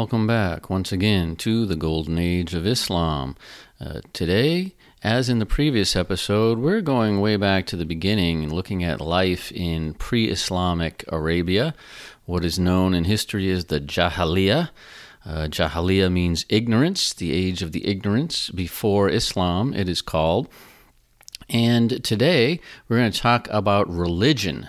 welcome back once again to the Golden Age of Islam. Today, as in the previous episode, we're going way back to the beginning and looking at life in pre-Islamic Arabia, what is known in history as the Jahiliyyah. Jahiliyyah means ignorance, the age of the ignorance, before Islam it is called. And today, we're going to talk about religion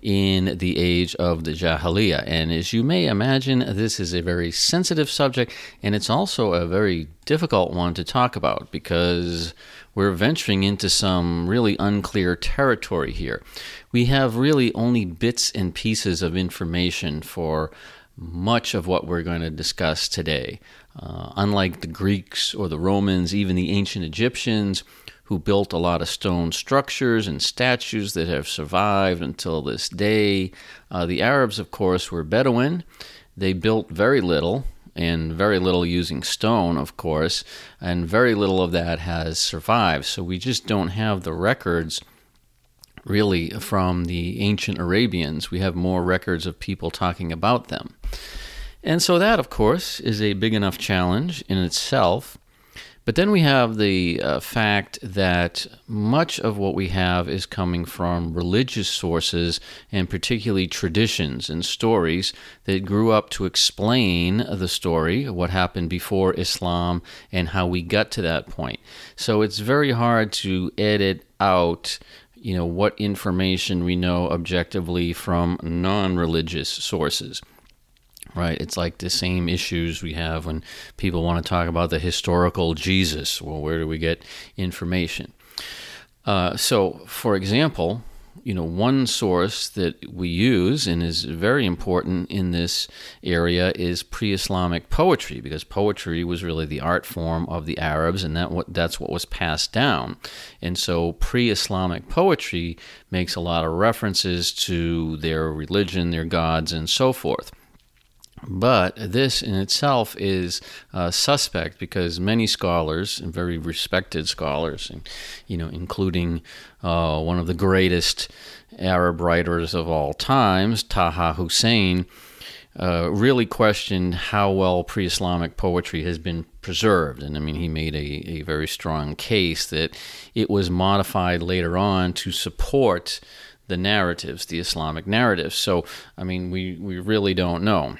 in the age of the Jahiliyyah. And as you may imagine, this is a very sensitive subject, and it's also a very difficult one to talk about because we're venturing into some really unclear territory here. We have really only bits and pieces of information for much of what we're going to discuss today. Unlike the Greeks or the Romans, even the ancient Egyptians, who built a lot of stone structures and statues that have survived until this day. The Arabs, of course, were Bedouin. They built very little, and very little using stone, of course, and very little of that has survived. So we just don't have the records, really, from the ancient Arabians. We have more records of people talking about them. And so that, of course, is a big enough challenge in itself. But then we have the fact that much of what we have is coming from religious sources and particularly traditions and stories that grew up to explain the story, what happened before Islam and how we got to that point. So it's very hard to edit out, you know, what information we know objectively from non-religious sources. Right, it's like the same issues we have when people want to talk about the historical Jesus. Well, where do we get information? So, for example, you know, one source that we use and is very important in this area is pre-Islamic poetry, because poetry was really the art form of the Arabs, and that's what was passed down. And so pre-Islamic poetry makes a lot of references to their religion, their gods, and so forth. But this in itself is suspect because many scholars, and very respected scholars, and, you know, including one of the greatest Arab writers of all times, Taha Hussein, really questioned how well pre-Islamic poetry has been preserved. And I mean, he made a very strong case that it was modified later on to support the narratives, the Islamic narratives. So, I mean, we really don't know.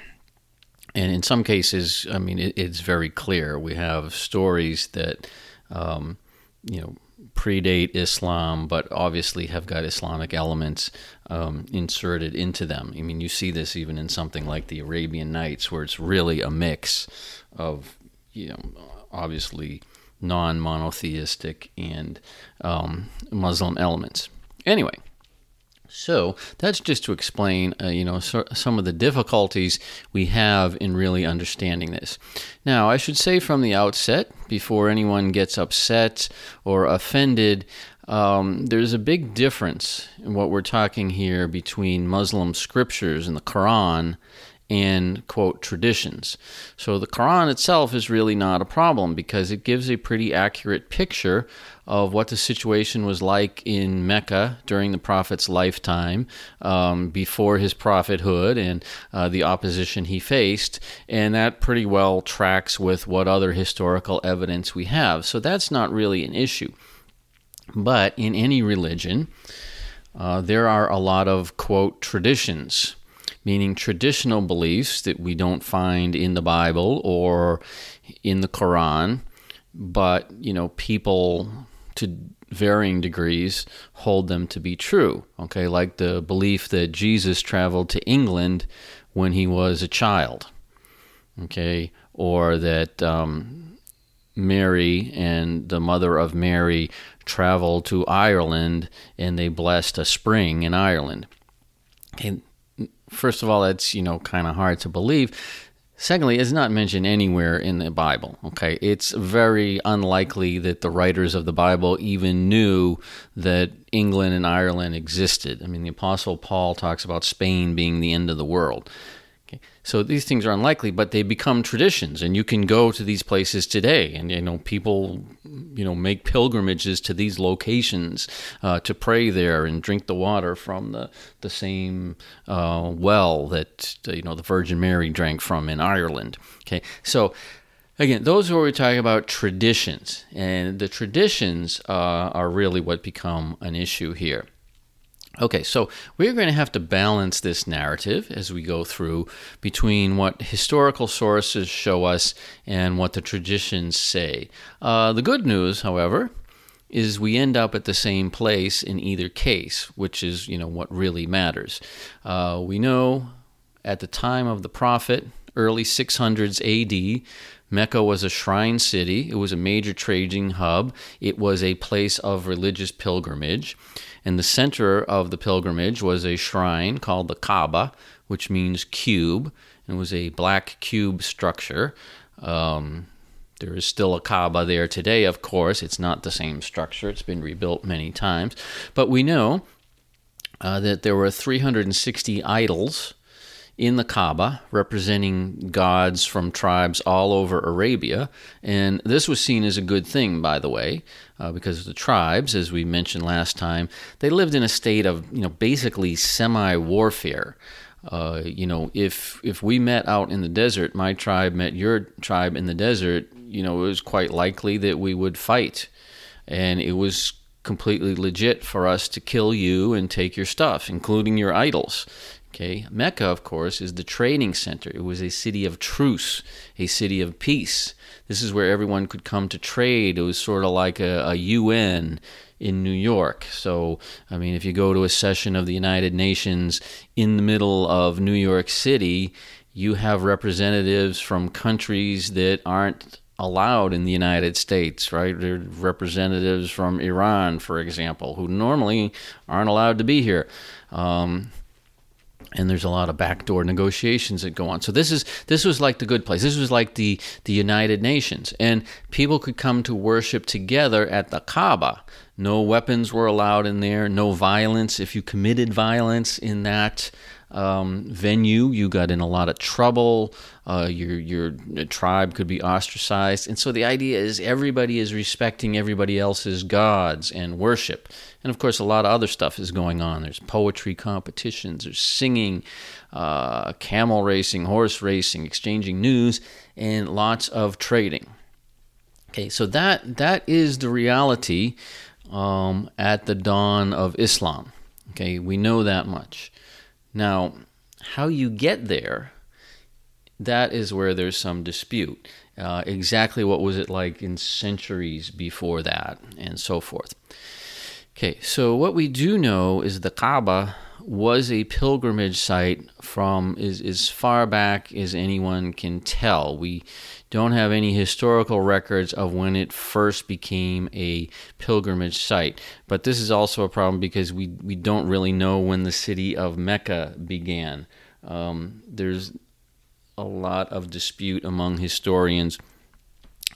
And in some cases, I mean, it's very clear. We have stories that, you know, predate Islam, but obviously have got Islamic elements inserted into them. I mean, you see this even in something like the Arabian Nights, where it's really a mix of, you know, obviously non-monotheistic and Muslim elements. Anyway. So that's just to explain, you know, some of the difficulties we have in really understanding this. Now, I should say from the outset, before anyone gets upset or offended, there's a big difference in what we're talking here between Muslim scriptures and the Quran and, quote, traditions. So the Quran itself is really not a problem because it gives a pretty accurate picture of what the situation was like in Mecca during the Prophet's lifetime, before his prophethood, and the opposition he faced, and that pretty well tracks with what other historical evidence we have. So that's not really an issue. But in any religion, there are a lot of, quote, traditions, meaning traditional beliefs that we don't find in the Bible or in the Quran, but, you know, people to varying degrees hold them to be true, okay? Like the belief that Jesus traveled to England when he was a child, okay? Or that Mary and the mother of Mary traveled to Ireland and they blessed a spring in Ireland. And first of all, that's, you know, kind of hard to believe. Secondly, it's not mentioned anywhere in the Bible, okay? It's very unlikely that the writers of the Bible even knew that England and Ireland existed. I mean, the Apostle Paul talks about Spain being the end of the world. Okay. So these things are unlikely, but they become traditions, and you can go to these places today, and people, make pilgrimages to these locations to pray there and drink the water from the same well that the Virgin Mary drank from in Ireland. Okay, so again, those are what we're talking about, traditions, and the traditions are really what become an issue here. Okay, so we're going to have to balance this narrative as we go through between what historical sources show us and what the traditions say. The good news, however, is we end up at the same place in either case, which is, what really matters. We know at the time of the prophet, early 600s A.D., Mecca was a shrine city. It was a major trading hub. It was a place of religious pilgrimage. And the center of the pilgrimage was a shrine called the Kaaba, which means cube, and was a black cube structure. There is still a Kaaba there today, of course. It's not the same structure. It's been rebuilt many times. But we know that there were 360 idols in the Kaaba, representing gods from tribes all over Arabia. And this was seen as a good thing, by the way, because the tribes, as we mentioned last time, they lived in a state of, basically semi-warfare. If we met out in the desert, my tribe met your tribe in the desert, it was quite likely that we would fight. And it was completely legit for us to kill you and take your stuff, including your idols. Okay. Mecca, of course, is the trading center. It was a city of truce, a city of peace. This is where everyone could come to trade. It was sort of like a UN in New York. So, if you go to a session of the United Nations in the middle of New York City, you have representatives from countries that aren't allowed in the United States, right? There are representatives from Iran, for example, who normally aren't allowed to be here. And there's a lot of backdoor negotiations that go on. So this was like the good place. This was like the United Nations. And people could come to worship together at the Kaaba. No weapons were allowed in there, no violence. If you committed violence in that venue, you got in a lot of trouble. Your tribe could be ostracized. And so the idea is everybody is respecting everybody else's gods and worship. And, of course, a lot of other stuff is going on. There's poetry competitions, there's singing, camel racing, horse racing, exchanging news, and lots of trading. Okay, so that is the reality at the dawn of Islam. Okay, we know that much. Now, how you get there, that is where there's some dispute. Exactly what was it like in centuries before that, and so forth. Okay, so what we do know is the Kaaba was a pilgrimage site from as far back as anyone can tell. We don't have any historical records of when it first became a pilgrimage site. But this is also a problem because we don't really know when the city of Mecca began. There's a lot of dispute among historians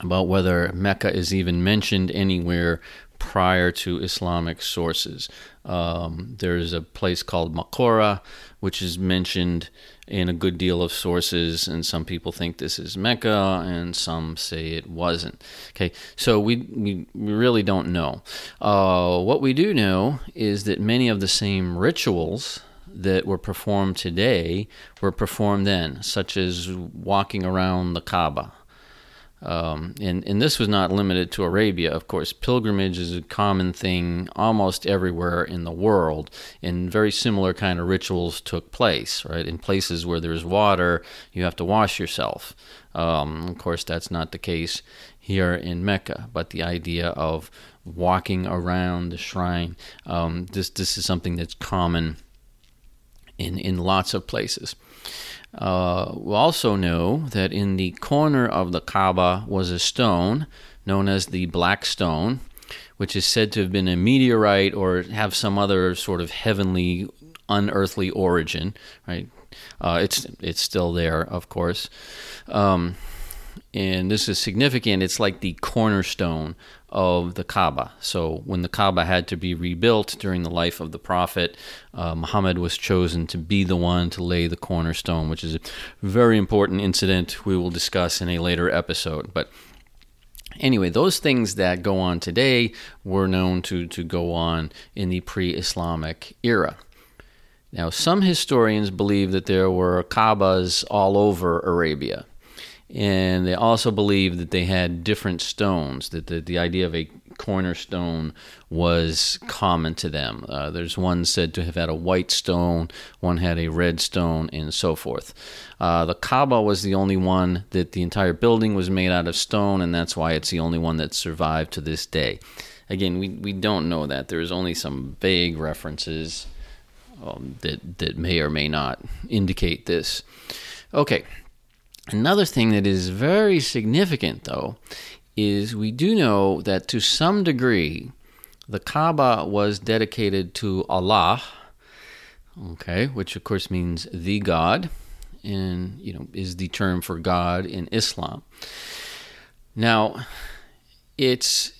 about whether Mecca is even mentioned anywhere prior to Islamic sources. There's a place called Makora, which is mentioned in a good deal of sources, and some people think this is Mecca, and some say it wasn't. Okay, so we really don't know. What we do know is that many of the same rituals that were performed today were performed then, such as walking around the Kaaba. And this was not limited to Arabia, of course. Pilgrimage is a common thing almost everywhere in the world, and very similar kind of rituals took place, right? In places where there's water, you have to wash yourself. Of course, that's not the case here in Mecca, but the idea of walking around the shrine, this is something that's common in lots of places. We also know that in the corner of the Kaaba was a stone known as the Black Stone, which is said to have been a meteorite or have some other sort of heavenly, unearthly origin, right? It's still there, of course. and this is significant, it's like the cornerstone of the Kaaba. So when the Kaaba had to be rebuilt during the life of the Prophet, Muhammad was chosen to be the one to lay the cornerstone, which is a very important incident we will discuss in a later episode. But anyway, those things that go on today were known to go on in the pre-Islamic era. Now, some historians believe that there were Kaabas all over Arabia, and they also believe that they had different stones, that the idea of a cornerstone was common to them. There's one said to have had a white stone, one had a red stone, and so forth. The Kaaba was the only one that the entire building was made out of stone, and that's why it's the only one that survived to this day. Again, we don't know that. There's only some vague references that may or may not indicate this. Okay. Another thing that is very significant, though, is we do know that to some degree, the Kaaba was dedicated to Allah, okay, which of course means the God, and is the term for God in Islam. Now, it's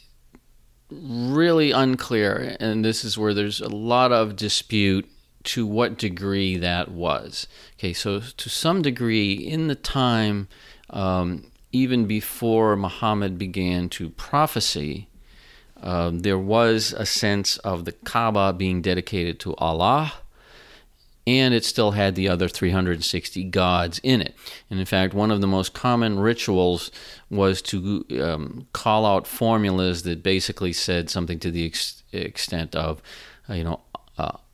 really unclear, and this is where there's a lot of dispute to what degree that was. Okay, so to some degree, in the time, even before Muhammad began to prophesy, there was a sense of the Kaaba being dedicated to Allah, and it still had the other 360 gods in it. And in fact, one of the most common rituals was to call out formulas that basically said something to the extent of,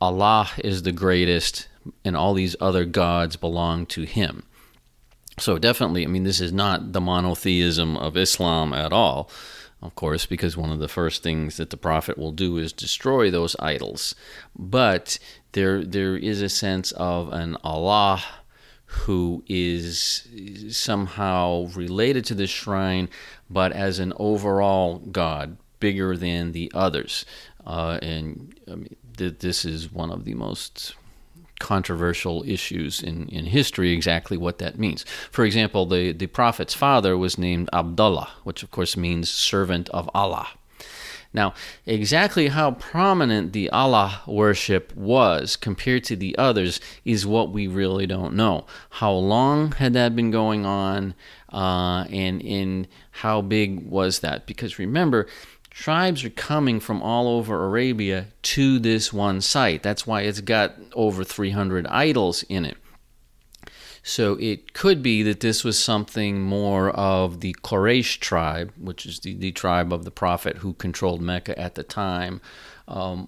Allah is the greatest, and all these other gods belong to him. So definitely, this is not the monotheism of Islam at all, of course, because one of the first things that the Prophet will do is destroy those idols. But there is a sense of an Allah who is somehow related to the shrine, but as an overall God, bigger than the others. This is one of the most controversial issues in history, exactly what that means. For example, the Prophet's father was named Abdullah, which of course means servant of Allah. Now, exactly how prominent the Allah worship was compared to the others is what we really don't know. How long had that been going on, and how big was that? Because remember, tribes are coming from all over Arabia to this one site. That's why it's got over 300 idols in it. So it could be that this was something more of the Quraysh tribe, which is the tribe of the Prophet who controlled Mecca at the time,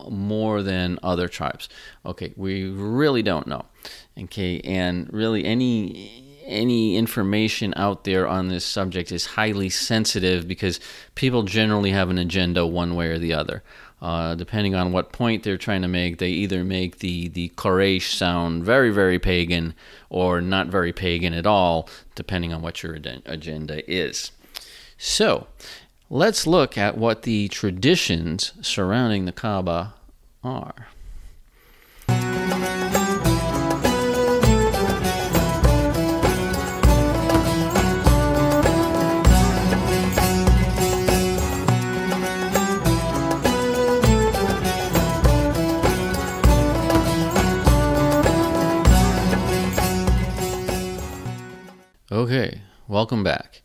more than other tribes. Okay, we really don't know. Okay, and really any information out there on this subject is highly sensitive because people generally have an agenda one way or the other. Depending on what point they're trying to make, they either make the Quraysh sound very, very pagan or not very pagan at all, depending on what your agenda is. So let's look at what the traditions surrounding the Kaaba are. Okay, welcome back.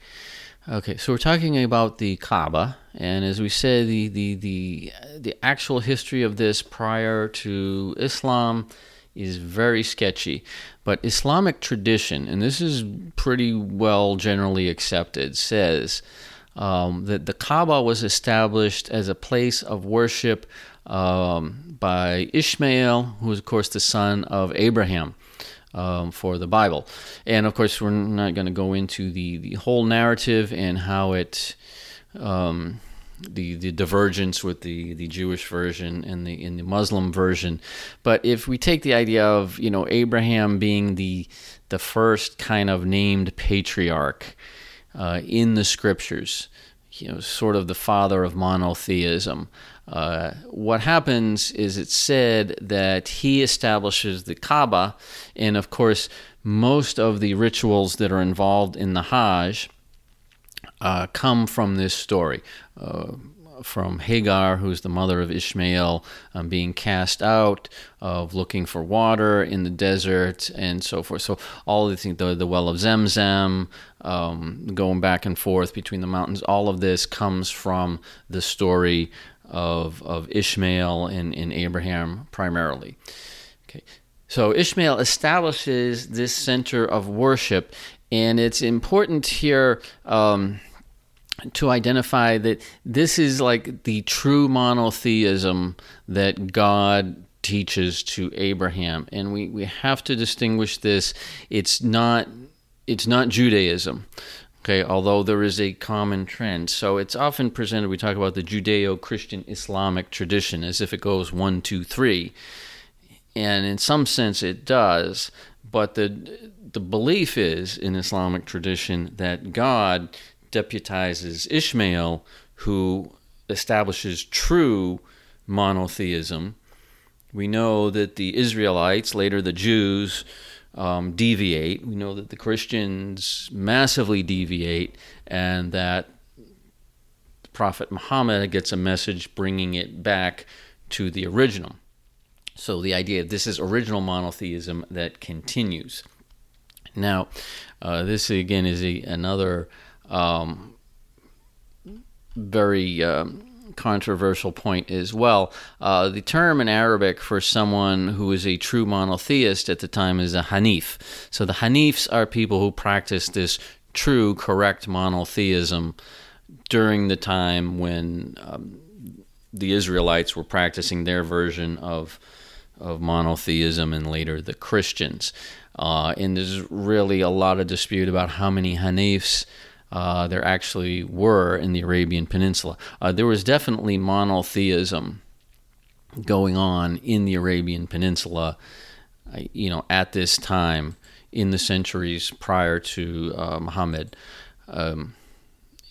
Okay, so we're talking about the Kaaba, and as we said, the actual history of this prior to Islam is very sketchy. But Islamic tradition, and this is pretty well generally accepted, says that the Kaaba was established as a place of worship by Ishmael, who is, of course, the son of Abraham. For the Bible. And of course, we're not going to go into the whole narrative and how it, the divergence with the Jewish version and the Muslim version. But if we take the idea of, Abraham being the first kind of named patriarch in the scriptures, sort of the father of monotheism. What happens is it's said that he establishes the Kaaba, and of course, most of the rituals that are involved in the Hajj come from this story, from Hagar, who's the mother of Ishmael, being cast out, of looking for water in the desert, and so forth. So all of the well of Zemzem, going back and forth between the mountains, all of this comes from the story of Ishmael and Abraham primarily. Okay. So Ishmael establishes this center of worship, and it's important here to identify that this is like the true monotheism that God teaches to Abraham, and we have to distinguish this. It's not Judaism. Okay, although there is a common trend. So it's often presented, we talk about the Judeo-Christian Islamic tradition as if it goes 1, 2, 3. And in some sense it does, but the belief is in Islamic tradition that God deputizes Ishmael, who establishes true monotheism. We know that the Israelites, later the Jews, deviate. We know that the Christians massively deviate, and that the Prophet Muhammad gets a message bringing it back to the original. So the idea of this is original monotheism that continues. Now, this again is another very controversial point as well. The term in Arabic for someone who is a true monotheist at the time is a Hanif. So the Hanifs are people who practice this true, correct monotheism during the time when the Israelites were practicing their version of monotheism, and later the Christians. And there's really a lot of dispute about how many Hanifs there actually were in the Arabian Peninsula. There was definitely monotheism going on in the Arabian Peninsula, at this time in the centuries prior to Muhammad.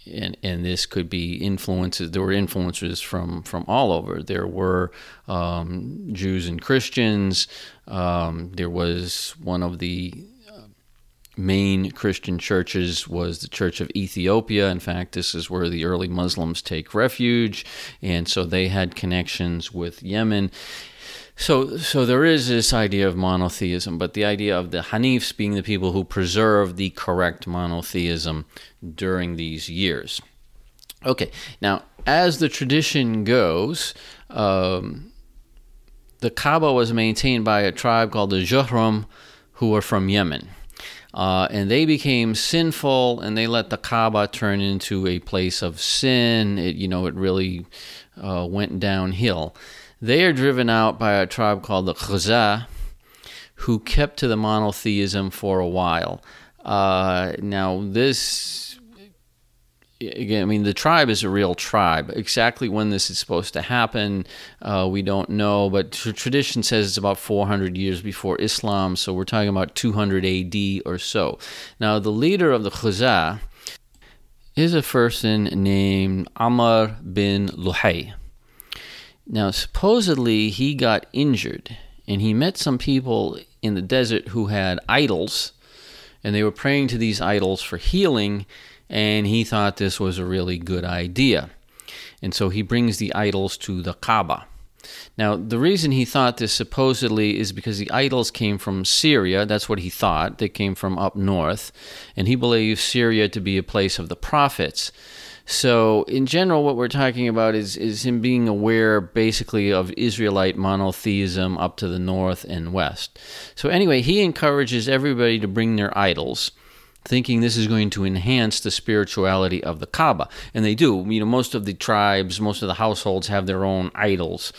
And this could be influences. There were influences from all over. There were Jews and Christians. There was one of the main Christian churches was the Church of Ethiopia. In fact, this is where the early Muslims take refuge, and so they had connections with Yemen. So there is this idea of monotheism, but the idea of the Hanifs being the people who preserve the correct monotheism during these years. Okay, now as the tradition goes, the Kaaba was maintained by a tribe called the Juhram, who were from Yemen. And they became sinful, and they let the Kaaba turn into a place of sin. It really went downhill. They are driven out by a tribe called the Khuzza, who kept to the monotheism for a while. Now, this, again, the tribe is a real tribe. Exactly when this is supposed to happen, we don't know, but tradition says it's about 400 years before Islam, so we're talking about 200 AD or so. Now, the leader of the Khuzza is a person named Amr bin Luhay. Now, supposedly, he got injured, and he met some people in the desert who had idols, and they were praying to these idols for healing, and he thought this was a really good idea. And so he brings the idols to the Kaaba. Now, the reason he thought this supposedly is because the idols came from Syria. That's what he thought. They came from up north, and he believed Syria to be a place of the prophets. So, in general, what we're talking about is him being aware, basically, of Israelite monotheism up to the north and west. So anyway, he encourages everybody to bring their idols, thinking this is going to enhance the spirituality of the Kaaba. And they do. Most of the tribes, most of the households have their own idols.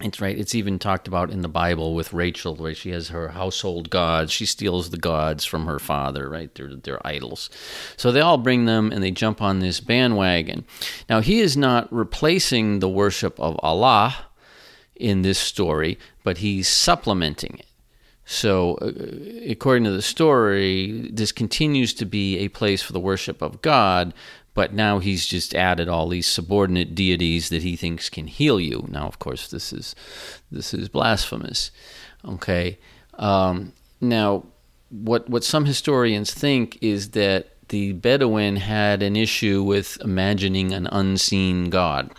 It's right. It's even talked about in the Bible with Rachel, where she has her household gods. She steals the gods from her father, right? They're idols. So they all bring them, and they jump on this bandwagon. Now, he is not replacing the worship of Allah in this story, but he's supplementing it. So, according to the story, this continues to be a place for the worship of God, but now he's just added all these subordinate deities that he thinks can heal you. Now, of course, this is blasphemous. Okay. Now, what some historians think is that the Bedouin had an issue with imagining an unseen god.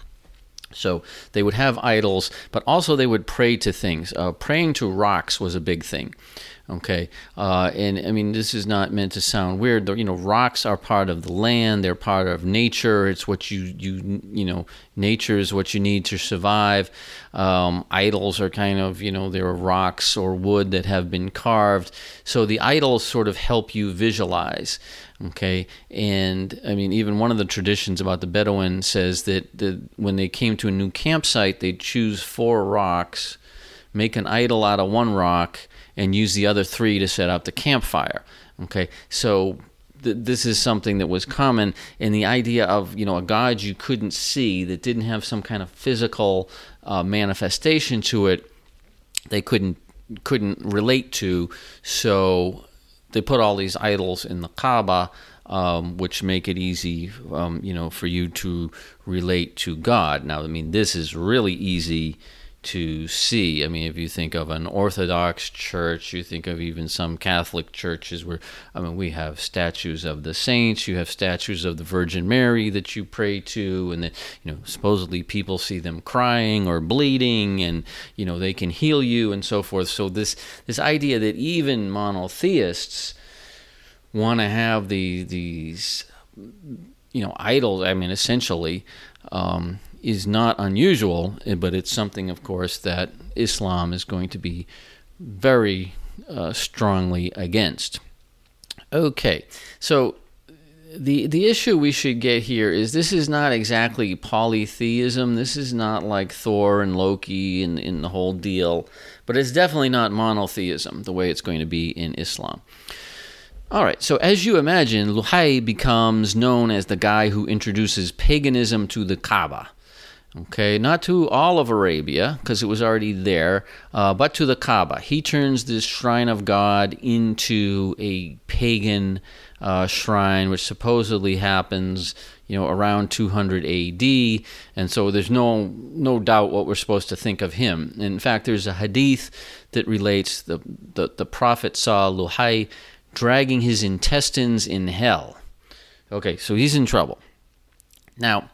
So they would have idols, but also they would pray to things. Praying to rocks was a big thing. Okay, and I mean, this is not meant to sound weird. You know, rocks are part of the land. They're part of nature. It's what you know, nature is what you need to survive. Idols are kind of, you know, there are rocks or wood that have been carved. So the idols sort of help you visualize. Okay, and I mean, even one of the traditions about the Bedouin says that when they came to a new campsite, they'd choose 4 rocks, make an idol out of one rock, and use the other 3 to set up the campfire. Okay, so this is something that was common, and the idea of, you know, a god you couldn't see, that didn't have some kind of physical manifestation to it, they couldn't relate to, so they put all these idols in the Kaaba, which make it easy, you know, for you to relate to God. Now, I mean, this is really easy to see. I mean, if you think of an Orthodox church, you think of even some Catholic churches where, I mean, we have statues of the saints, you have statues of the Virgin Mary that you pray to, and that, you know, supposedly people see them crying or bleeding, and, you know, they can heal you and so forth. So this idea that even monotheists want to have these, you know, idols, I mean, essentially, is not unusual, but it's something, of course, that Islam is going to be very strongly against. Okay, so the issue we should get here is this is not exactly polytheism. This is not like Thor and Loki and the whole deal, but it's definitely not monotheism, the way it's going to be in Islam. All right, so as you imagine, Luhai becomes known as the guy who introduces paganism to the Kaaba. Okay, not to all of Arabia, because it was already there, but to the Kaaba. He turns this shrine of God into a pagan shrine, which supposedly happens, you know, around 200 AD, and so there's no doubt what we're supposed to think of him. And in fact, there's a hadith that relates the prophet saw Luhai dragging his intestines in hell. Okay, so he's in trouble. Now,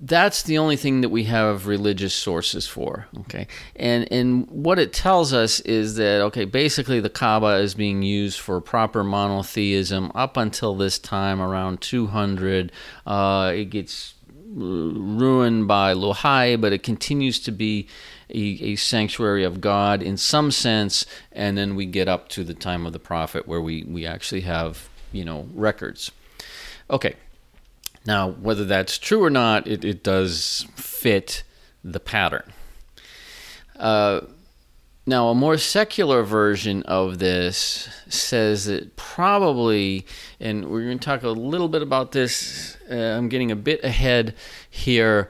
that's the only thing that we have religious sources for, okay? And what it tells us is that, okay, basically the Kaaba is being used for proper monotheism up until this time, around 200. It gets ruined by Luhai, but it continues to be a sanctuary of God in some sense, and then we get up to the time of the prophet where we actually have, you know, records. Okay. Now, whether that's true or not, it does fit the pattern. Now, a more secular version of this says that probably, and we're going to talk a little bit about this, I'm getting a bit ahead here,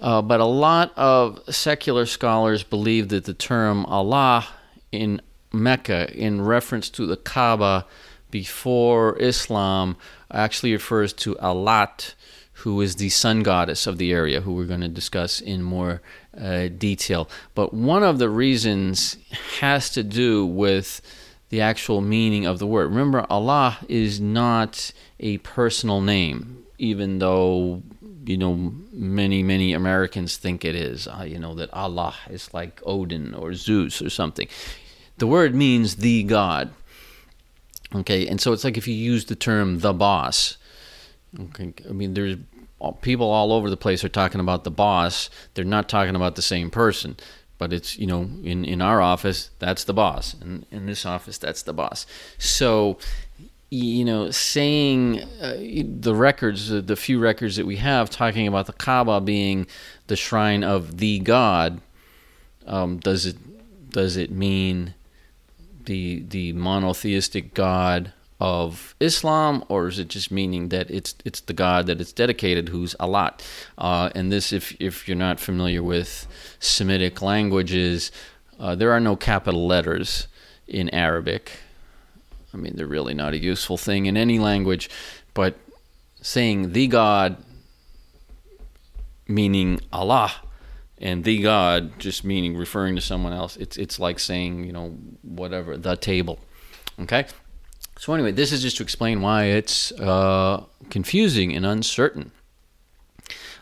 but a lot of secular scholars believe that the term Allah in Mecca, in reference to the Kaaba, before Islam, actually refers to Al-Lat, who is the sun goddess of the area, who we're going to discuss in more detail. But one of the reasons has to do with the actual meaning of the word. Remember, Allah is not a personal name, even though, you know, many Americans think it is. You know, that Allah is like Odin or Zeus or something. The word means the God. Okay, and so it's like if you use the term the boss. Okay, I mean, there's people all over the place are talking about the boss. They're not talking about the same person, but it's, you know, in our office, that's the boss. And in this office, that's the boss. So, you know, saying the records, the few records that we have talking about the Kaaba being the shrine of the God, does it mean the monotheistic God of Islam, or is it just meaning that it's the God that it's dedicated, who's Allah? And this, if you're not familiar with Semitic languages, there are no capital letters in Arabic. I mean, they're really not a useful thing in any language, but saying the God meaning Allah, and the God just meaning referring to someone else. It's like saying, you know, whatever, the table. Okay? So anyway, this is just to explain why it's confusing and uncertain.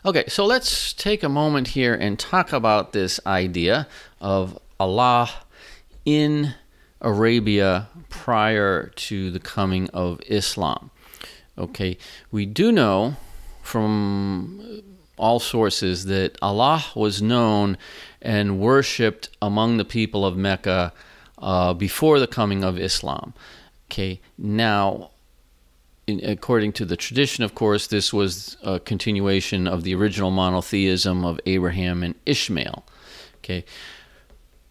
Okay, so let's take a moment here and talk about this idea of Allah in Arabia prior to the coming of Islam. Okay, we do know from all sources that Allah was known and worshipped among the people of Mecca before the coming of Islam. Okay, now, according to the tradition, of course, this was a continuation of the original monotheism of Abraham and Ishmael. Okay,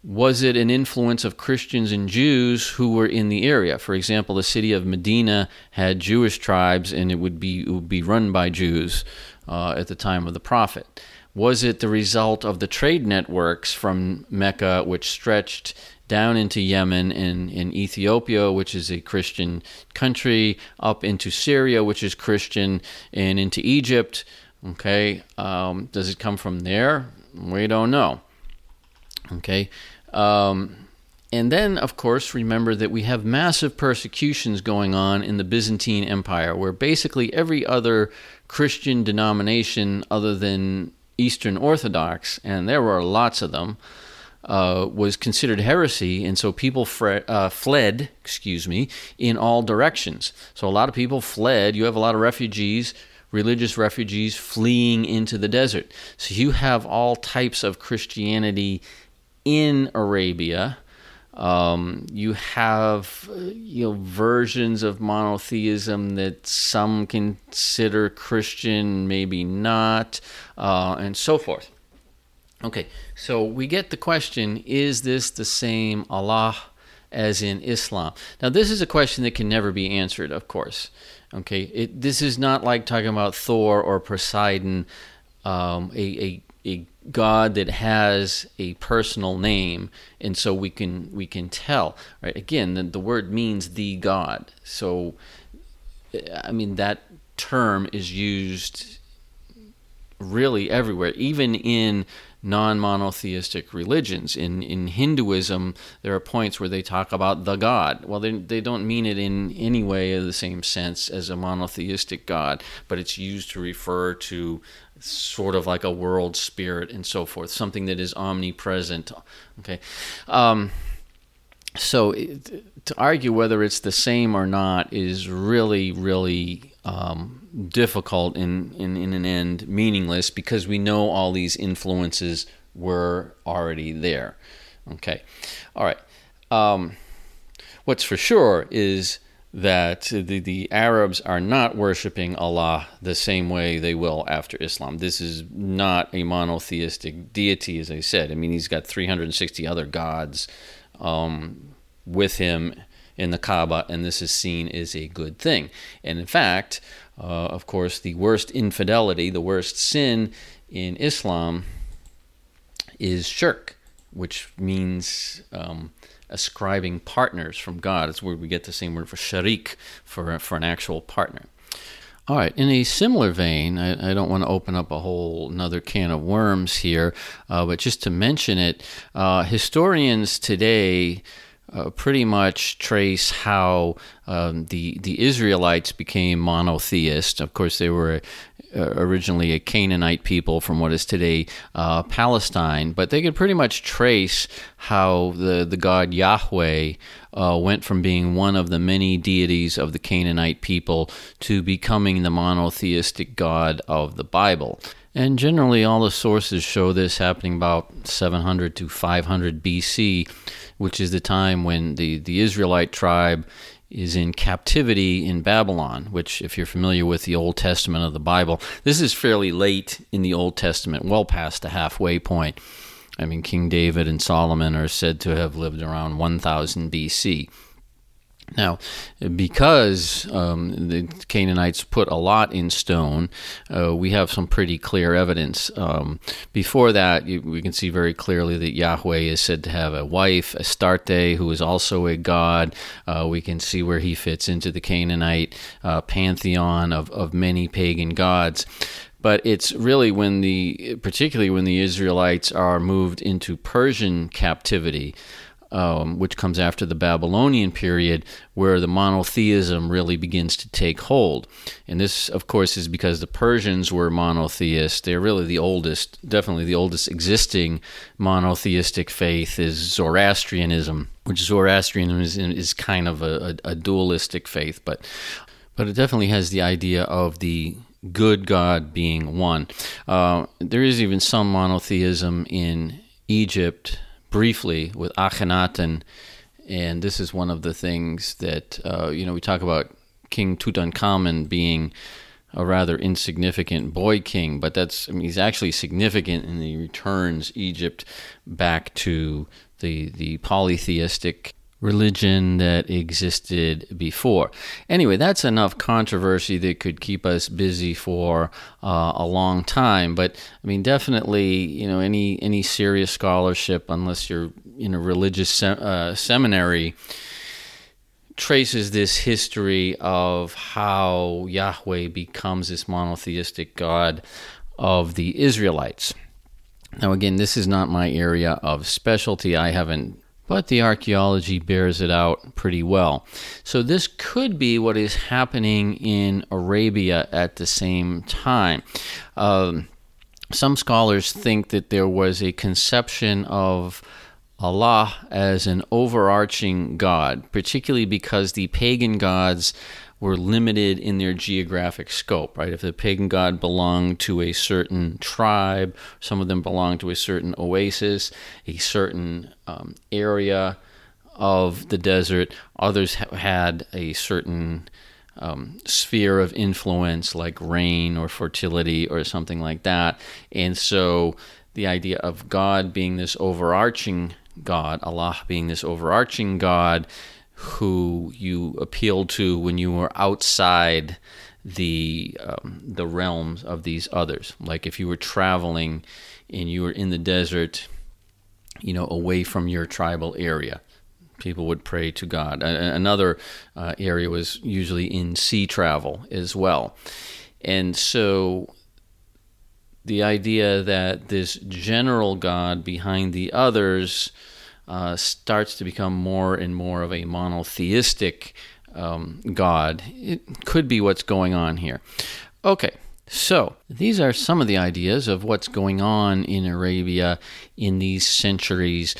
was it an influence of Christians and Jews who were in the area? For example, the city of Medina had Jewish tribes, and it would be run by Jews at the time of the Prophet. Was it the result of the trade networks from Mecca, which stretched down into Yemen and in Ethiopia, which is a Christian country, up into Syria, which is Christian, and into Egypt? Okay, does it come from there? We don't know. Okay, and then, of course, remember that we have massive persecutions going on in the Byzantine Empire, where basically every other Christian denomination other than Eastern Orthodox, and there were lots of them, was considered heresy, and so people fled in all directions. So a lot of people fled. You have a lot of refugees, religious refugees fleeing into the desert. So you have all types of Christianity in Arabia. You have versions of monotheism that some consider Christian, maybe not, and so forth. Okay, so we get the question, is this the same Allah as in Islam? Now, this is a question that can never be answered, of course. Okay, this is not like talking about Thor or Poseidon, a God that has a personal name, and so we can tell. Right? Again, the word means the God. So, I mean, that term is used really everywhere, even in non-monotheistic religions. In Hinduism, there are points where they talk about the God. Well, they don't mean it in any way in the same sense as a monotheistic God, but it's used to refer to sort of like a world spirit and so forth, something that is omnipresent. Okay, to argue whether it's the same or not is really, really difficult and in an end meaningless, because we know all these influences were already there. Okay, all right. What's for sure is that the Arabs are not worshiping Allah the same way they will after Islam. This is not a monotheistic deity, as I said. I mean, he's got 360 other gods with him in the Kaaba, and this is seen as a good thing. And in fact, of course, the worst infidelity, the worst sin in Islam is shirk, which means ascribing partners from God. It's where we get the same word for sharik, for an actual partner. All right, in a similar vein, I don't want to open up a whole another can of worms here, but just to mention it, historians today pretty much trace how the Israelites became monotheist. Of course, they were originally a Canaanite people from what is today Palestine, but they could pretty much trace how the god Yahweh went from being one of the many deities of the Canaanite people to becoming the monotheistic god of the Bible. And generally, all the sources show this happening about 700 to 500 BC, which is the time when the Israelite tribe is in captivity in Babylon, which, if you're familiar with the Old Testament of the Bible, this is fairly late in the Old Testament, well past the halfway point. I mean, King David and Solomon are said to have lived around 1000 BC. Now, because the Canaanites put a lot in stone, we have some pretty clear evidence. Before that, we can see very clearly that Yahweh is said to have a wife, Astarte, who is also a god. We can see where he fits into the Canaanite pantheon of many pagan gods. But it's really particularly when the Israelites are moved into Persian captivity, which comes after the Babylonian period, where the monotheism really begins to take hold. And this, of course, is because the Persians were monotheists. They're really the oldest, definitely the oldest existing monotheistic faith is Zoroastrianism, which Zoroastrianism is kind of a dualistic faith, but it definitely has the idea of the good God being one. There is even some monotheism in Egypt, briefly, with Akhenaten, and this is one of the things that, we talk about King Tutankhamun being a rather insignificant boy king, but he's actually significant, and he returns Egypt back to the polytheistic religion that existed before. Anyway, that's enough controversy that could keep us busy for a long time. But I mean, definitely, any serious scholarship, unless you're in a religious seminary, traces this history of how Yahweh becomes this monotheistic God of the Israelites. Now, again, this is not my area of specialty. But the archaeology bears it out pretty well. So this could be what is happening in Arabia at the same time. Some scholars think that there was a conception of Allah as an overarching god, particularly because the pagan gods were limited in their geographic scope, right? If the pagan god belonged to a certain tribe, some of them belonged to a certain oasis, a certain area of the desert, others had a certain sphere of influence, like rain or fertility or something like that. And so the idea of God being this overarching god, Allah being this overarching god, who you appealed to when you were outside the realms of these others. Like if you were traveling and you were in the desert, away from your tribal area, people would pray to God. Another area was usually in sea travel as well. And so the idea that this general God behind the others starts to become more and more of a monotheistic god. It could be what's going on here. Okay, so these are some of the ideas of what's going on in Arabia in these centuries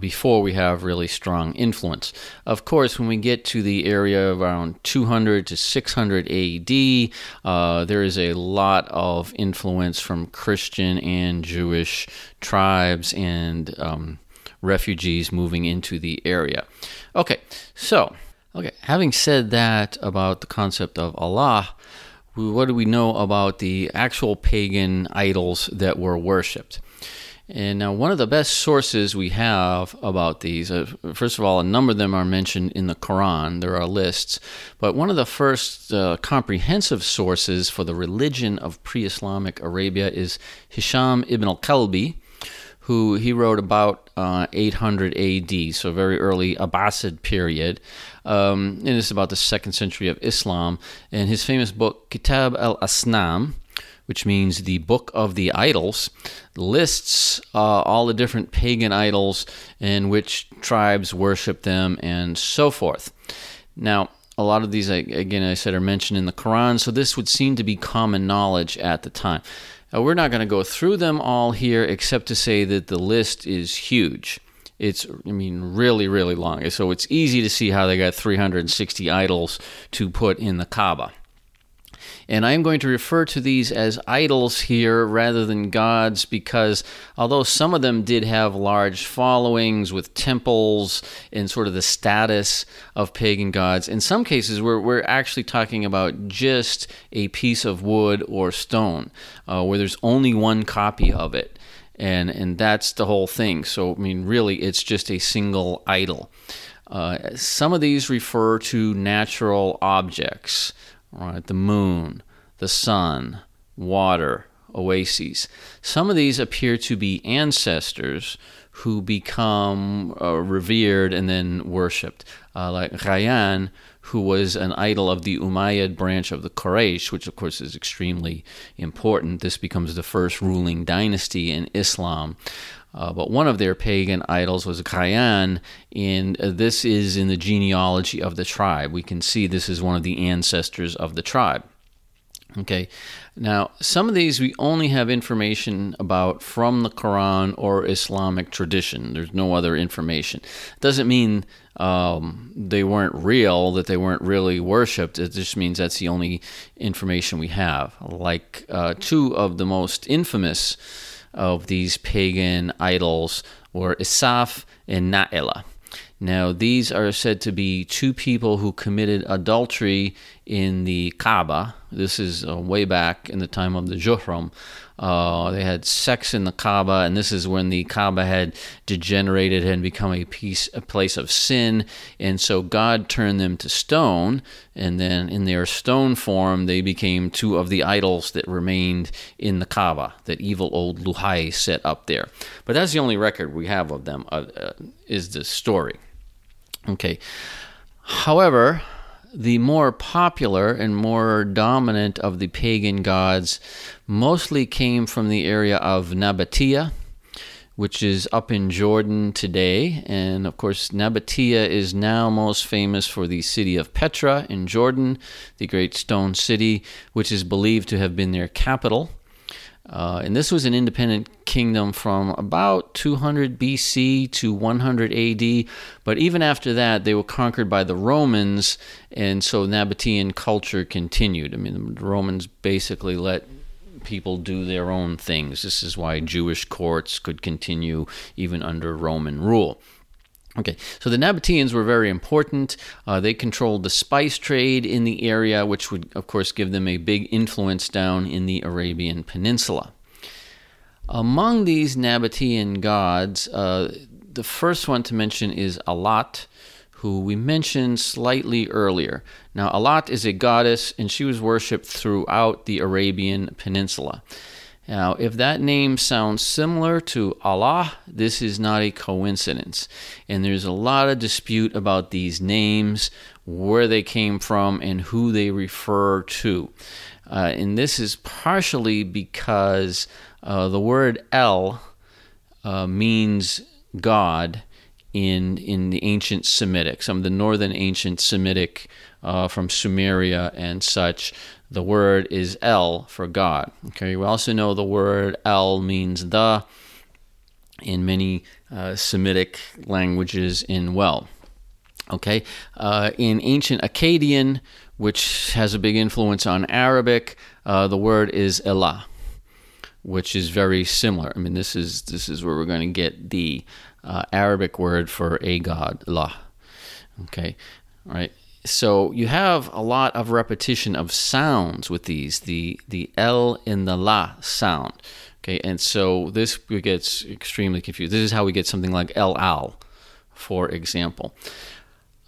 before we have really strong influence. Of course, when we get to the area around 200 to 600 AD, there is a lot of influence from Christian and Jewish tribes and refugees moving into the area. Okay, having said that about the concept of Allah, what do we know about the actual pagan idols that were worshipped? And now, one of the best sources we have about these, first of all, a number of them are mentioned in the Quran. There are lists. But one of the first comprehensive sources for the religion of pre-Islamic Arabia is Hisham ibn al-Kalbi, who he wrote about 800 AD, so very early Abbasid period. And it's about the 2nd century of Islam. And his famous book, Kitab al-Asnam, which means the Book of the Idols, lists all the different pagan idols and which tribes worship them and so forth. Now, a lot of these, again, I said, are mentioned in the Quran, so this would seem to be common knowledge at the time. We're not going to go through them all here, except to say that the list is huge. It's, really, really long. So it's easy to see how they got 360 idols to put in the Kaaba. And I'm going to refer to these as idols here rather than gods, because although some of them did have large followings with temples and sort of the status of pagan gods, in some cases we're actually talking about just a piece of wood or stone, where there's only one copy of it. And that's the whole thing. So, really, it's just a single idol. Some of these refer to natural objects. Right, the moon, the sun, water, oases. Some of these appear to be ancestors who become revered and then worshipped, like Rayyan, who was an idol of the Umayyad branch of the Quraysh, which of course is extremely important. This becomes the first ruling dynasty in Islam. But one of their pagan idols was Rayyan, and this is in the genealogy of the tribe. We can see this is one of the ancestors of the tribe. Okay, now some of these we only have information about from the Quran or Islamic tradition. There's no other information. It doesn't mean they weren't real, that they weren't really worshipped. It just means that's the only information we have. Like two of the most infamous of these pagan idols were Isaf and Na'ilah. Now, these are said to be two people who committed adultery in the Kaaba. This is way back in the time of the Juhram. They had sex in the Kaaba, and this is when the Kaaba had degenerated and become a place of sin. And so God turned them to stone, and then in their stone form, they became two of the idols that remained in the Kaaba, that evil old Luhai set up there. But that's the only record we have of them, is this story. Okay. However, the more popular and more dominant of the pagan gods mostly came from the area of Nabatea, which is up in Jordan today. And of course, Nabatea is now most famous for the city of Petra in Jordan, the great stone city, which is believed to have been their capital. And this was an independent kingdom from about 200 BC to 100 AD. But even after that, they were conquered by the Romans, and so Nabatean culture continued. I mean, the Romans basically let people do their own things. This is why Jewish courts could continue even under Roman rule. Okay, so the Nabateans were very important. They controlled the spice trade in the area, which would, of course, give them a big influence down in the Arabian Peninsula. Among these Nabatean gods, the first one to mention is Al-Lat, who we mentioned slightly earlier. Now, Al-Lat is a goddess, and she was worshipped throughout the Arabian Peninsula. Now, if that name sounds similar to Allah, this is not a coincidence. And there's a lot of dispute about these names, where they came from, and who they refer to. And this is partially because the word El means God in the ancient Semitic. Some of the northern ancient Semitic from Sumeria and such, the word is El for God. Okay, we also know the word El means the in many Semitic languages in well. Okay, in ancient Akkadian, which has a big influence on Arabic, the word is Elah, which is very similar. I mean, this is where we're going to get the Arabic word for a god, Allah. Okay, all right. So you have a lot of repetition of sounds with these, the L and the La sound. Okay, and so this gets extremely confused. This is how we get something like El Al, for example.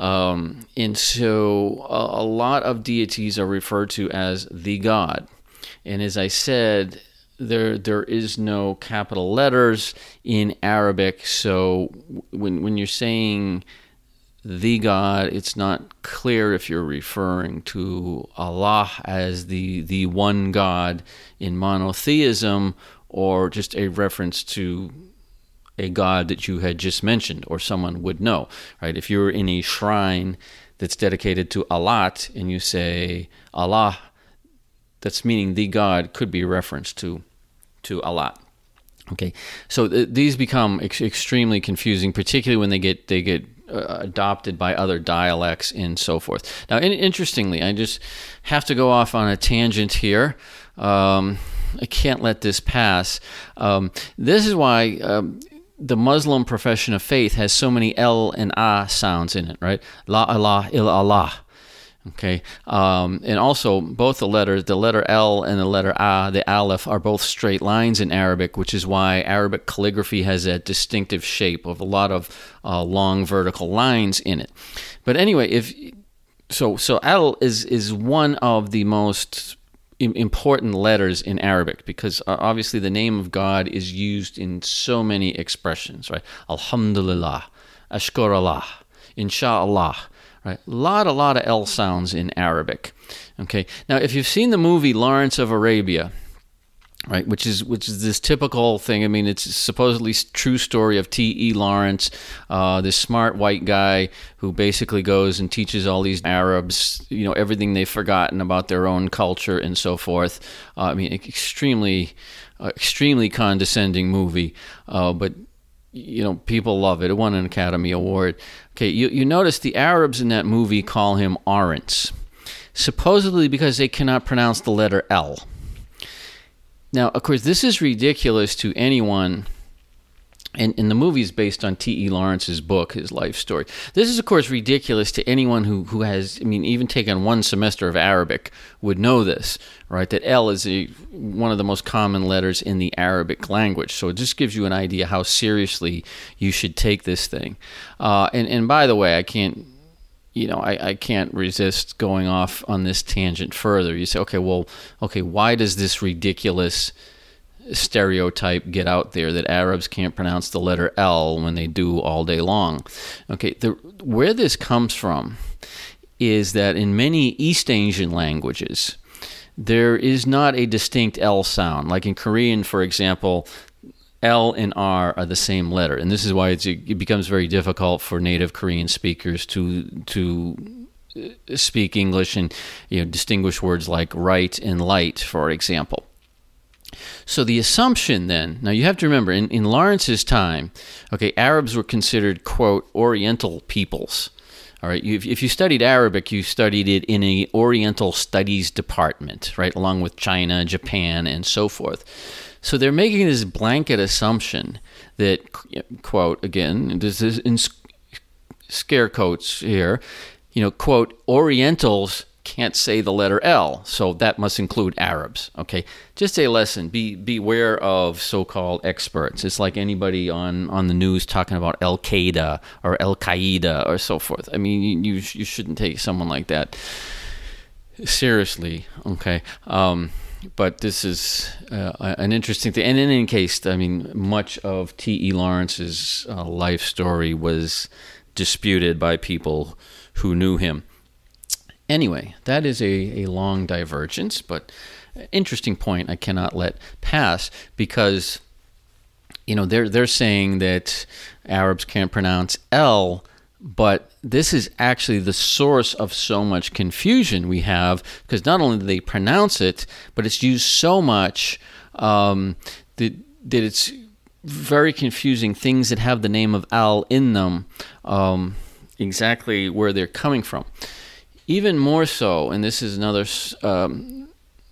And so a lot of deities are referred to as the God. And as I said, there is no capital letters in Arabic, so when you're saying the God, it's not clear if you're referring to Allah as the one God in monotheism, or just a reference to a God that you had just mentioned, or someone would know, right? If you're in a shrine that's dedicated to Al-Lat and you say Allah, that's meaning the God could be a reference to Al-Lat. Okay, so these become extremely confusing, particularly when they get adopted by other dialects and so forth. Now, interestingly, I just have to go off on a tangent here. I can't let this pass. This is why the Muslim profession of faith has so many L and A sounds in it, right? La Allah, il Allah. Okay, and also both the letters, the letter L and the letter A, the Aleph, are both straight lines in Arabic, which is why Arabic calligraphy has that distinctive shape of a lot of long vertical lines in it. But anyway, if so, L is one of the most important letters in Arabic, because obviously the name of God is used in so many expressions, right? Alhamdulillah, Ashkurallah, Insha'Allah, right? A lot of L sounds in Arabic. Okay, now if you've seen the movie Lawrence of Arabia, right, which is this typical thing. I mean, it's supposedly true story of T.E. Lawrence, this smart white guy who basically goes and teaches all these Arabs, you know, everything they've forgotten about their own culture and so forth. I mean, extremely condescending movie, but you know, people love it. It won an Academy Award. Okay, you notice the Arabs in that movie call him Arance, supposedly because they cannot pronounce the letter L. Now, of course, this is ridiculous to anyone, and the movie is based on T.E. Lawrence's book, his life story. This is, of course, ridiculous to anyone who has, I mean, even taken one semester of Arabic would know this, right? That L is one of the most common letters in the Arabic language. So it just gives you an idea how seriously you should take this thing. And by the way, I can't resist going off on this tangent further. You say, okay, why does this ridiculous stereotype get out there that Arabs can't pronounce the letter L when they do all day long? Okay, where this comes from is that in many East Asian languages, there is not a distinct L sound. Like in Korean, for example, L and R are the same letter, and this is why it becomes very difficult for native Korean speakers to speak English and, you know, distinguish words like right and light, for example. So the assumption then, now you have to remember, in Lawrence's time, okay, Arabs were considered, quote, Oriental peoples. All right, if you studied Arabic, you studied it in an Oriental studies department, right, along with China, Japan, and so forth. So they're making this blanket assumption that, quote, again, this is in scare quotes here, you know, quote, Orientals can't say the letter L, so that must include Arabs, okay? Just a lesson, beware of so-called experts. It's like anybody on the news talking about Al-Qaeda or Al-Qaeda or so forth. I mean, you shouldn't take someone like that seriously, okay? But this is an interesting thing. And in any case, I mean, much of T.E. Lawrence's life story was disputed by people who knew him. Anyway, that is a long divergence, but interesting point I cannot let pass, because, you know, they're saying that Arabs can't pronounce L, but this is actually the source of so much confusion we have, because not only do they pronounce it, but it's used so much that it's very confusing. Things that have the name of Al in them, exactly where they're coming from. Even more so, and this is another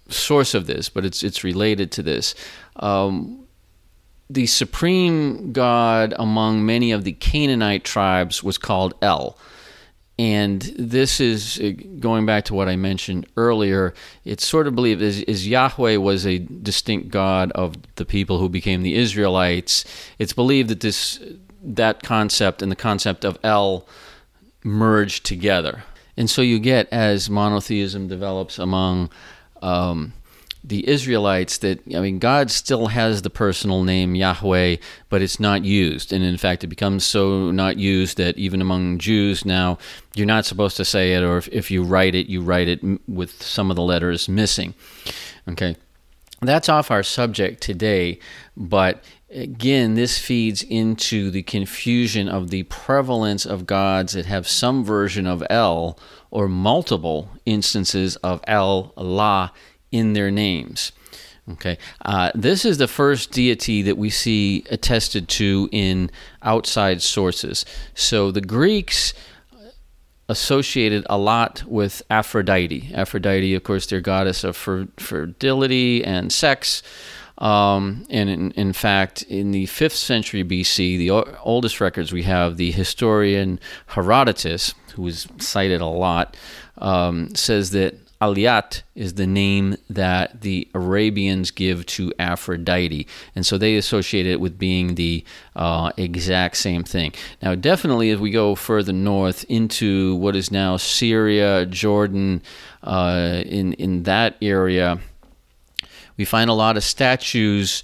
source of this, but it's related to this, the supreme god among many of the Canaanite tribes was called El. And this is, going back to what I mentioned earlier, it's sort of believed as Yahweh was a distinct god of the people who became the Israelites. It's believed that that concept and the concept of El merged together. And so you get, as monotheism develops among the Israelites, that, I mean, God still has the personal name Yahweh, but it's not used. And in fact, it becomes so not used that even among Jews now, you're not supposed to say it, or if you write it with some of the letters missing. Okay, that's off our subject today, but again, this feeds into the confusion of the prevalence of gods that have some version of El or multiple instances of El, Allah, in their names. Okay, this is the first deity that we see attested to in outside sources. So the Greeks associated a lot with Aphrodite. Aphrodite, of course, their goddess of fertility and sex. And in fact, in the 5th century BC, the oldest records we have, the historian Herodotus, who is cited a lot, says that Al-Lat is the name that the Arabians give to Aphrodite. And so they associate it with being the exact same thing. Now, definitely, as we go further north into what is now Syria, Jordan, in that area, We find a lot of statues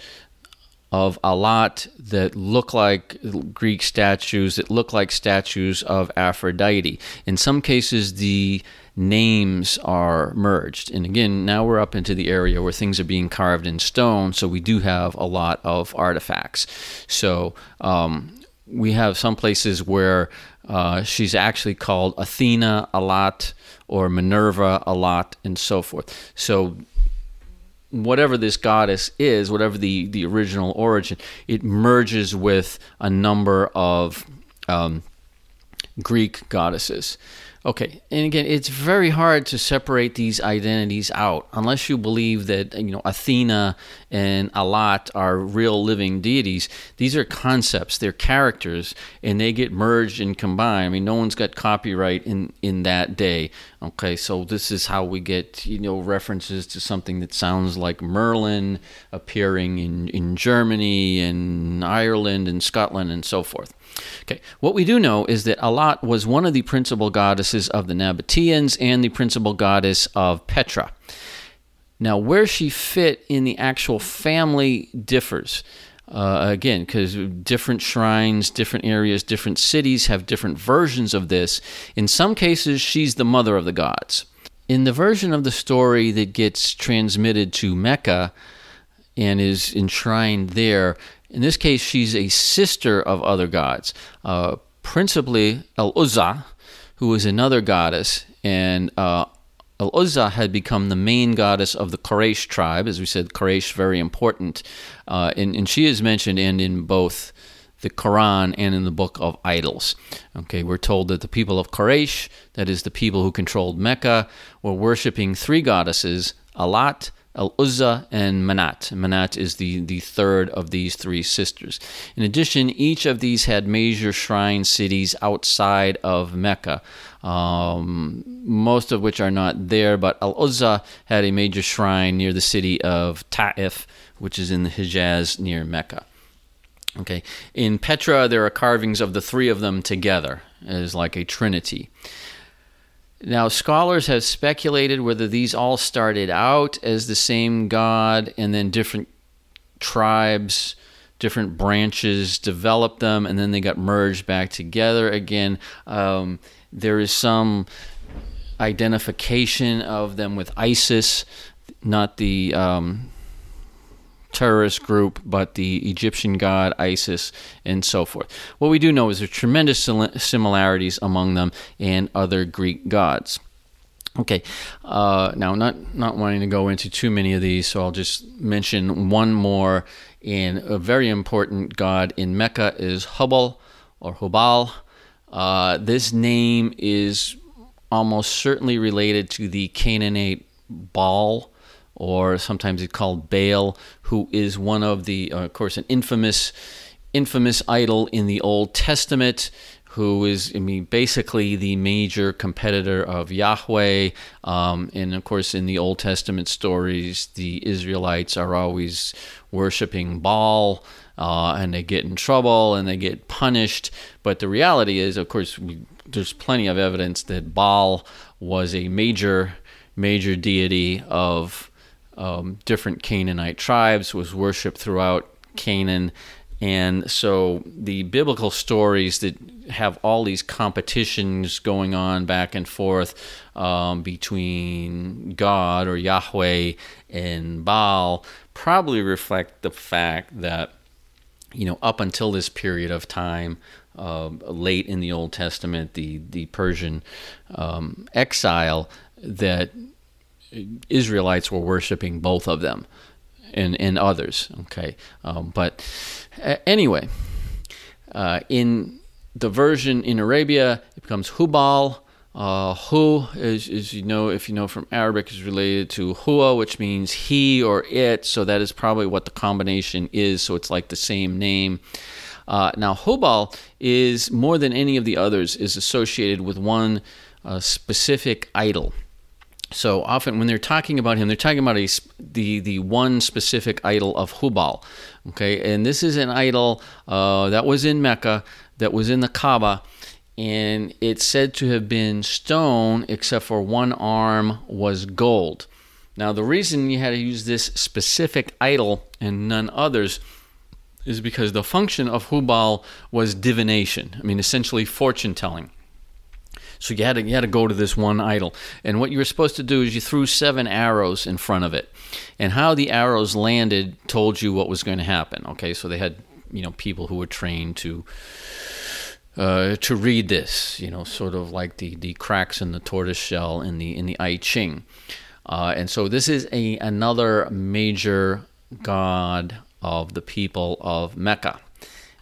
of Al-Lat that look like Greek statues, that look like statues of Aphrodite. In some cases, the names are merged. And again, now we're up into the area where things are being carved in stone, so we do have a lot of artifacts. So we have some places where she's actually called Athena Al-Lat or Minerva Al-Lat and so forth. So whatever this goddess is, whatever the original origin, it merges with a number of Greek goddesses. Okay, and again, it's very hard to separate these identities out unless you believe that, you know, Athena and Al-Lat are real living deities. These are concepts, they're characters, and they get merged and combined. I mean, no one's got copyright in that day. Okay, so this is how we get, you know, references to something that sounds like Merlin appearing in Germany and Ireland and Scotland and so forth. Okay, what we do know is that Al-Lat was one of the principal goddesses of the Nabateans and the principal goddess of Petra. Now, where she fit in the actual family differs. Again, because different shrines, different areas, different cities have different versions of this. In some cases, she's the mother of the gods. In the version of the story that gets transmitted to Mecca and is enshrined there, in this case, she's a sister of other gods, principally Al-Uzza, who is another goddess, and Al-Uzza had become the main goddess of the Quraysh tribe. As we said, Quraysh, very important. And she is mentioned in both the Quran and in the Book of Idols. Okay, we're told that the people of Quraysh, that is the people who controlled Mecca, were worshipping three goddesses, Al-Lat, Al-Uzza, and Manat. Manat is the third of these three sisters. In addition, each of these had major shrine cities outside of Mecca, most of which are not there, but Al-Uzza had a major shrine near the city of Ta'if, which is in the Hijaz near Mecca. Okay, in Petra, there are carvings of the three of them together. It is like a trinity. Now, scholars have speculated whether these all started out as the same god and then different tribes, different branches developed them, and then they got merged back together again. There is some identification of them with Isis, not the terrorist group, but the Egyptian god Isis, and so forth. What we do know is there are tremendous similarities among them and other Greek gods. Okay, now not wanting to go into too many of these, so I'll just mention one more. And a very important god in Mecca is Hubal or Hubal. This name is almost certainly related to the Canaanite Ba'al, or sometimes it's called Ba'al, who is one of the, of course, an infamous idol in the Old Testament, who is, I mean, basically the major competitor of Yahweh. And of course, in the Old Testament stories, the Israelites are always worshiping Ba'al, and they get in trouble and they get punished. But the reality is, of course, there's plenty of evidence that Ba'al was a major deity of different Canaanite tribes, was worshipped throughout Canaan. And so the biblical stories that have all these competitions going on back and forth between God or Yahweh and Ba'al probably reflect the fact that, you know, up until this period of time, late in the Old Testament, the Persian exile, that Israelites were worshiping both of them and others, okay? But anyway, in the version in Arabia, it becomes Hubal. Hu, as you know, if you know from Arabic, is related to Hua, which means he or it, so that is probably what the combination is, so it's like the same name. Now, Hubal is, more than any of the others, is associated with one specific idol. So often when they're talking about him, they're talking about the one specific idol of Hubal, okay? And this is an idol that was in Mecca, that was in the Kaaba, and it's said to have been stone, except for one arm was gold. Now, the reason you had to use this specific idol and none others is because the function of Hubal was divination. I mean, essentially fortune-telling. So you had to go to this one idol. And what you were supposed to do is you threw 7 arrows in front of it. And how the arrows landed told you what was going to happen. Okay, so they had, you know, people who were trained to read this, you know, sort of like the cracks in the tortoise shell in the I Ching. And so this is another major god of the people of Mecca.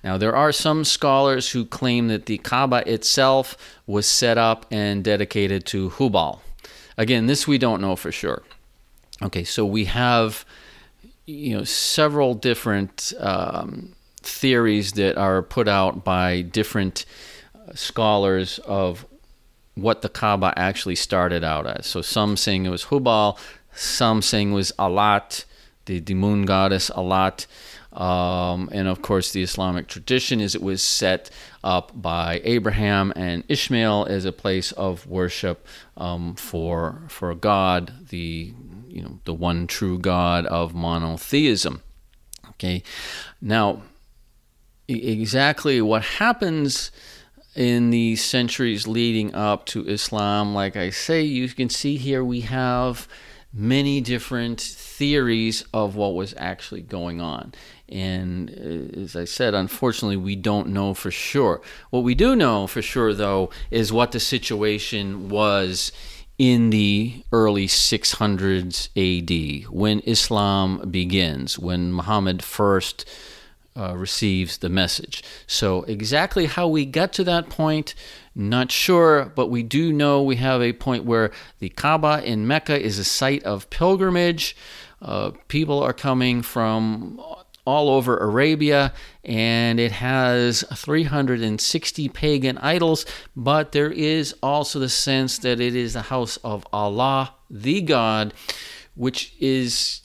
Now, there are some scholars who claim that the Kaaba itself was set up and dedicated to Hubal. Again, this we don't know for sure. Okay, so we have, you know, several different theories that are put out by different scholars of what the Kaaba actually started out as. So some saying it was Hubal, some saying it was Al-Lat, the moon goddess Al-Lat. And of course, the Islamic tradition is it was set up by Abraham and Ishmael as a place of worship for God, the, you know, the one true God of monotheism. Okay, now exactly what happens in the centuries leading up to Islam, like I say, you can see here we have many different theories of what was actually going on. And as I said, unfortunately, we don't know for sure. What we do know for sure, though, is what the situation was in the early 600s AD, when Islam begins, when Muhammad first receives the message. So exactly how we got to that point, not sure, but we do know we have a point where the Kaaba in Mecca is a site of pilgrimage. People are coming from all over Arabia, and it has 360 pagan idols, but there is also the sense that it is the house of Allah, the God, which is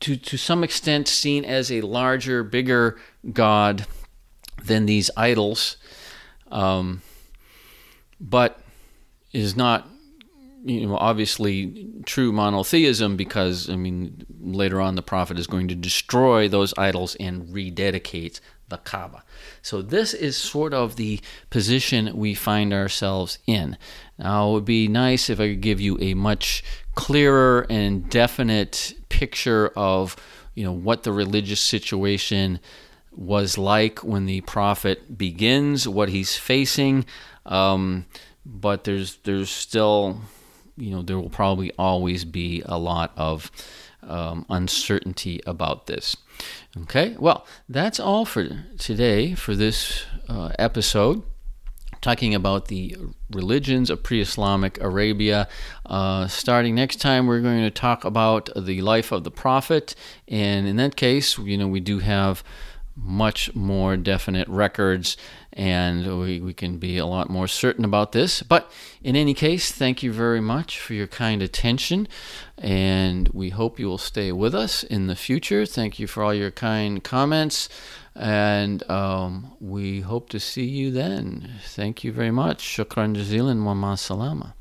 to some extent seen as a larger, bigger God than these idols, but is not, you know, obviously true monotheism, because, I mean, later on the prophet is going to destroy those idols and rededicate the Kaaba. So this is sort of the position we find ourselves in. Now, it would be nice if I could give you a much clearer and definite picture of, you know, what the religious situation was like when the prophet begins, what he's facing, but there's still, you know, there will probably always be a lot of uncertainty about this. Okay, well, that's all for today, for this episode, talking about the religions of pre-Islamic Arabia. Starting next time, we're going to talk about the life of the prophet. And in that case, you know, we do have much more definite records, and we can be a lot more certain about this. But in any case, thank you very much for your kind attention, and we hope you will stay with us in the future. Thank you for all your kind comments, and we hope to see you then. Thank you very much. Shukran jazilan wa ma salama.